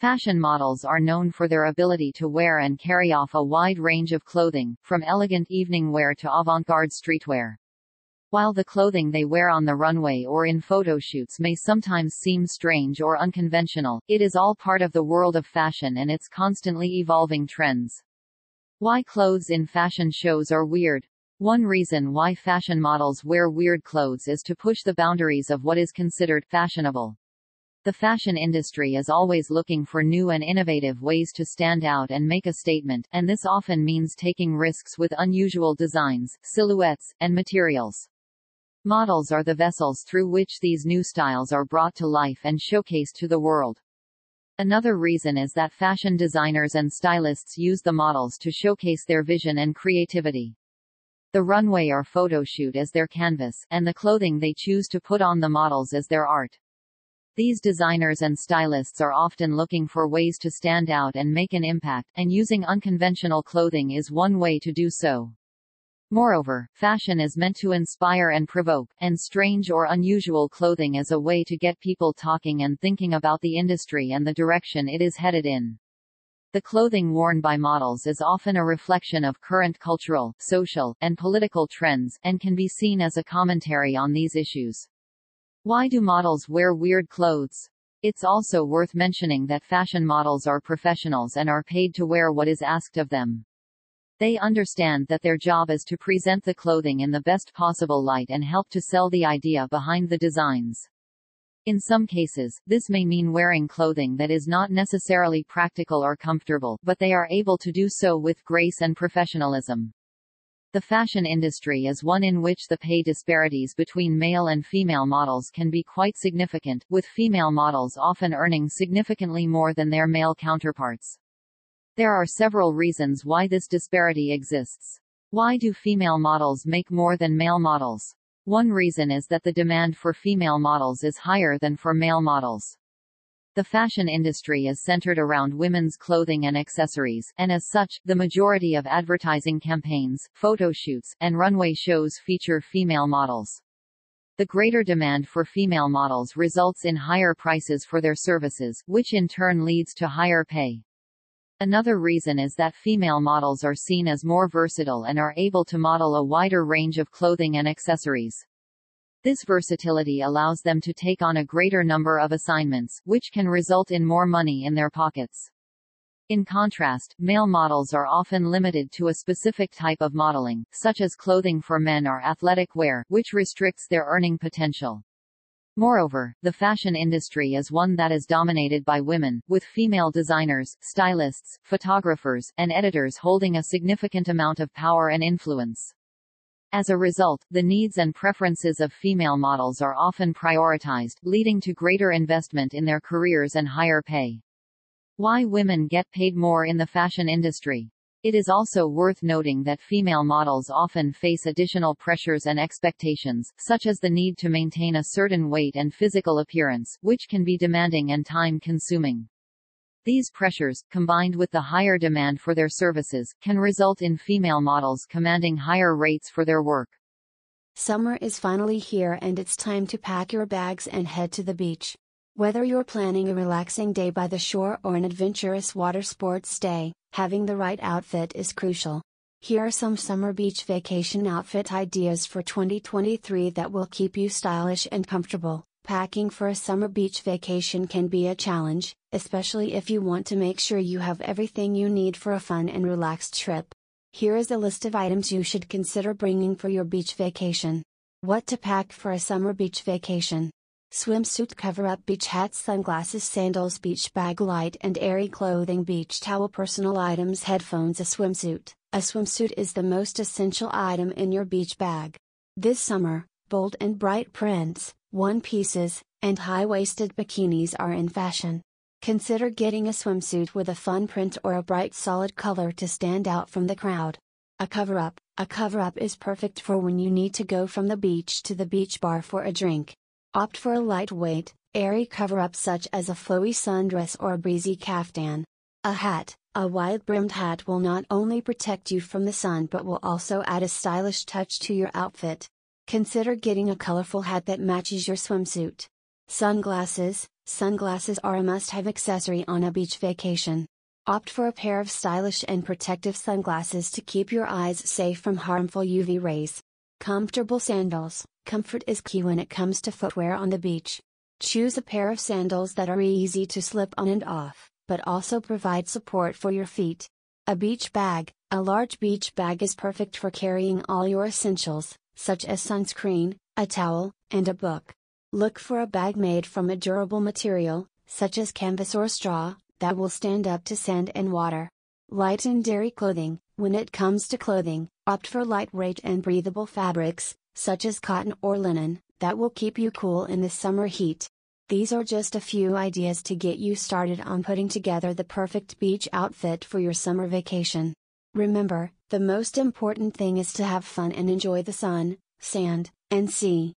Fashion models are known for their ability to wear and carry off a wide range of clothing, from elegant evening wear to avant-garde streetwear. While the clothing they wear on the runway or in photo shoots may sometimes seem strange or unconventional, it is all part of the world of fashion and its constantly evolving trends. Why clothes in fashion shows are weird. One reason why fashion models wear weird clothes is to push the boundaries of what is considered fashionable. The fashion industry is always looking for new and innovative ways to stand out and make a statement, and this often means taking risks with unusual designs, silhouettes, and materials. Models are the vessels through which these new styles are brought to life and showcased to the world. Another reason is that fashion designers and stylists use the models to showcase their vision and creativity. The runway or photo shoot is their canvas, and the clothing they choose to put on the models is their art. These designers and stylists are often looking for ways to stand out and make an impact, and using unconventional clothing is one way to do so. Moreover, fashion is meant to inspire and provoke, and strange or unusual clothing is a way to get people talking and thinking about the industry and the direction it is headed in. The clothing worn by models is often a reflection of current cultural, social, and political trends, and can be seen as a commentary on these issues. Why do models wear weird clothes? It's also worth mentioning that fashion models are professionals and are paid to wear what is asked of them. They understand that their job is to present the clothing in the best possible light and help to sell the idea behind the designs. In some cases, this may mean wearing clothing that is not necessarily practical or comfortable, but they are able to do so with grace and professionalism. The fashion industry is one in which the pay disparities between male and female models can be quite significant, with female models often earning significantly more than their male counterparts. There are several reasons why this disparity exists. Why do female models make more than male models? One reason is that the demand for female models is higher than for male models. The fashion industry is centered around women's clothing and accessories, and as such, the majority of advertising campaigns, photo shoots, and runway shows feature female models. The greater demand for female models results in higher prices for their services, which in turn leads to higher pay. Another reason is that female models are seen as more versatile and are able to model a wider range of clothing and accessories. This versatility allows them to take on a greater number of assignments, which can result in more money in their pockets. In contrast, male models are often limited to a specific type of modeling, such as clothing for men or athletic wear, which restricts their earning potential. Moreover, the fashion industry is one that is dominated by women, with female designers, stylists, photographers, and editors holding a significant amount of power and influence. As a result, the needs and preferences of female models are often prioritized, leading to greater investment in their careers and higher pay. Why women get paid more in the fashion industry? It is also worth noting that female models often face additional pressures and expectations, such as the need to maintain a certain weight and physical appearance, which can be demanding and time-consuming. These pressures, combined with the higher demand for their services, can result in female models commanding higher rates for their work. Summer is finally here and it's time to pack your bags and head to the beach. Whether you're planning a relaxing day by the shore or an adventurous water sports day, having the right outfit is crucial. Here are some summer beach vacation outfit ideas for 2023 that will keep you stylish and comfortable. Packing for a summer beach vacation can be a challenge, especially if you want to make sure you have everything you need for a fun and relaxed trip. Here is a list of items you should consider bringing for your beach vacation. What to pack for a summer beach vacation. Swimsuit cover-up, beach hat, sunglasses, sandals, beach bag, light and airy clothing, beach towel, personal items, headphones, a swimsuit. A swimsuit is the most essential item in your beach bag. This summer, bold and bright prints, one-pieces, and high-waisted bikinis are in fashion. Consider getting a swimsuit with a fun print or a bright solid color to stand out from the crowd. A cover-up. A cover-up is perfect for when you need to go from the beach to the beach bar for a drink. Opt for a lightweight, airy cover-up such as a flowy sundress or a breezy caftan. A hat. A wide-brimmed hat will not only protect you from the sun but will also add a stylish touch to your outfit. Consider getting a colorful hat that matches your swimsuit. Sunglasses, Sunglasses are a must-have accessory on a beach vacation. Opt for a pair of stylish and protective sunglasses to keep your eyes safe from harmful UV rays. Comfortable sandals. Comfort is key when it comes to footwear on the beach. Choose a pair of sandals that are easy to slip on and off, but also provide support for your feet. A beach bag. A large beach bag is perfect for carrying all your essentials, such as sunscreen, a towel, and a book. Look for a bag made from a durable material, such as canvas or straw, that will stand up to sand and water. Light and airy clothing. When it comes to clothing, opt for lightweight and breathable fabrics, such as cotton or linen, that will keep you cool in the summer heat. These are just a few ideas to get you started on putting together the perfect beach outfit for your summer vacation. Remember, the most important thing is to have fun and enjoy the sun, sand, and sea.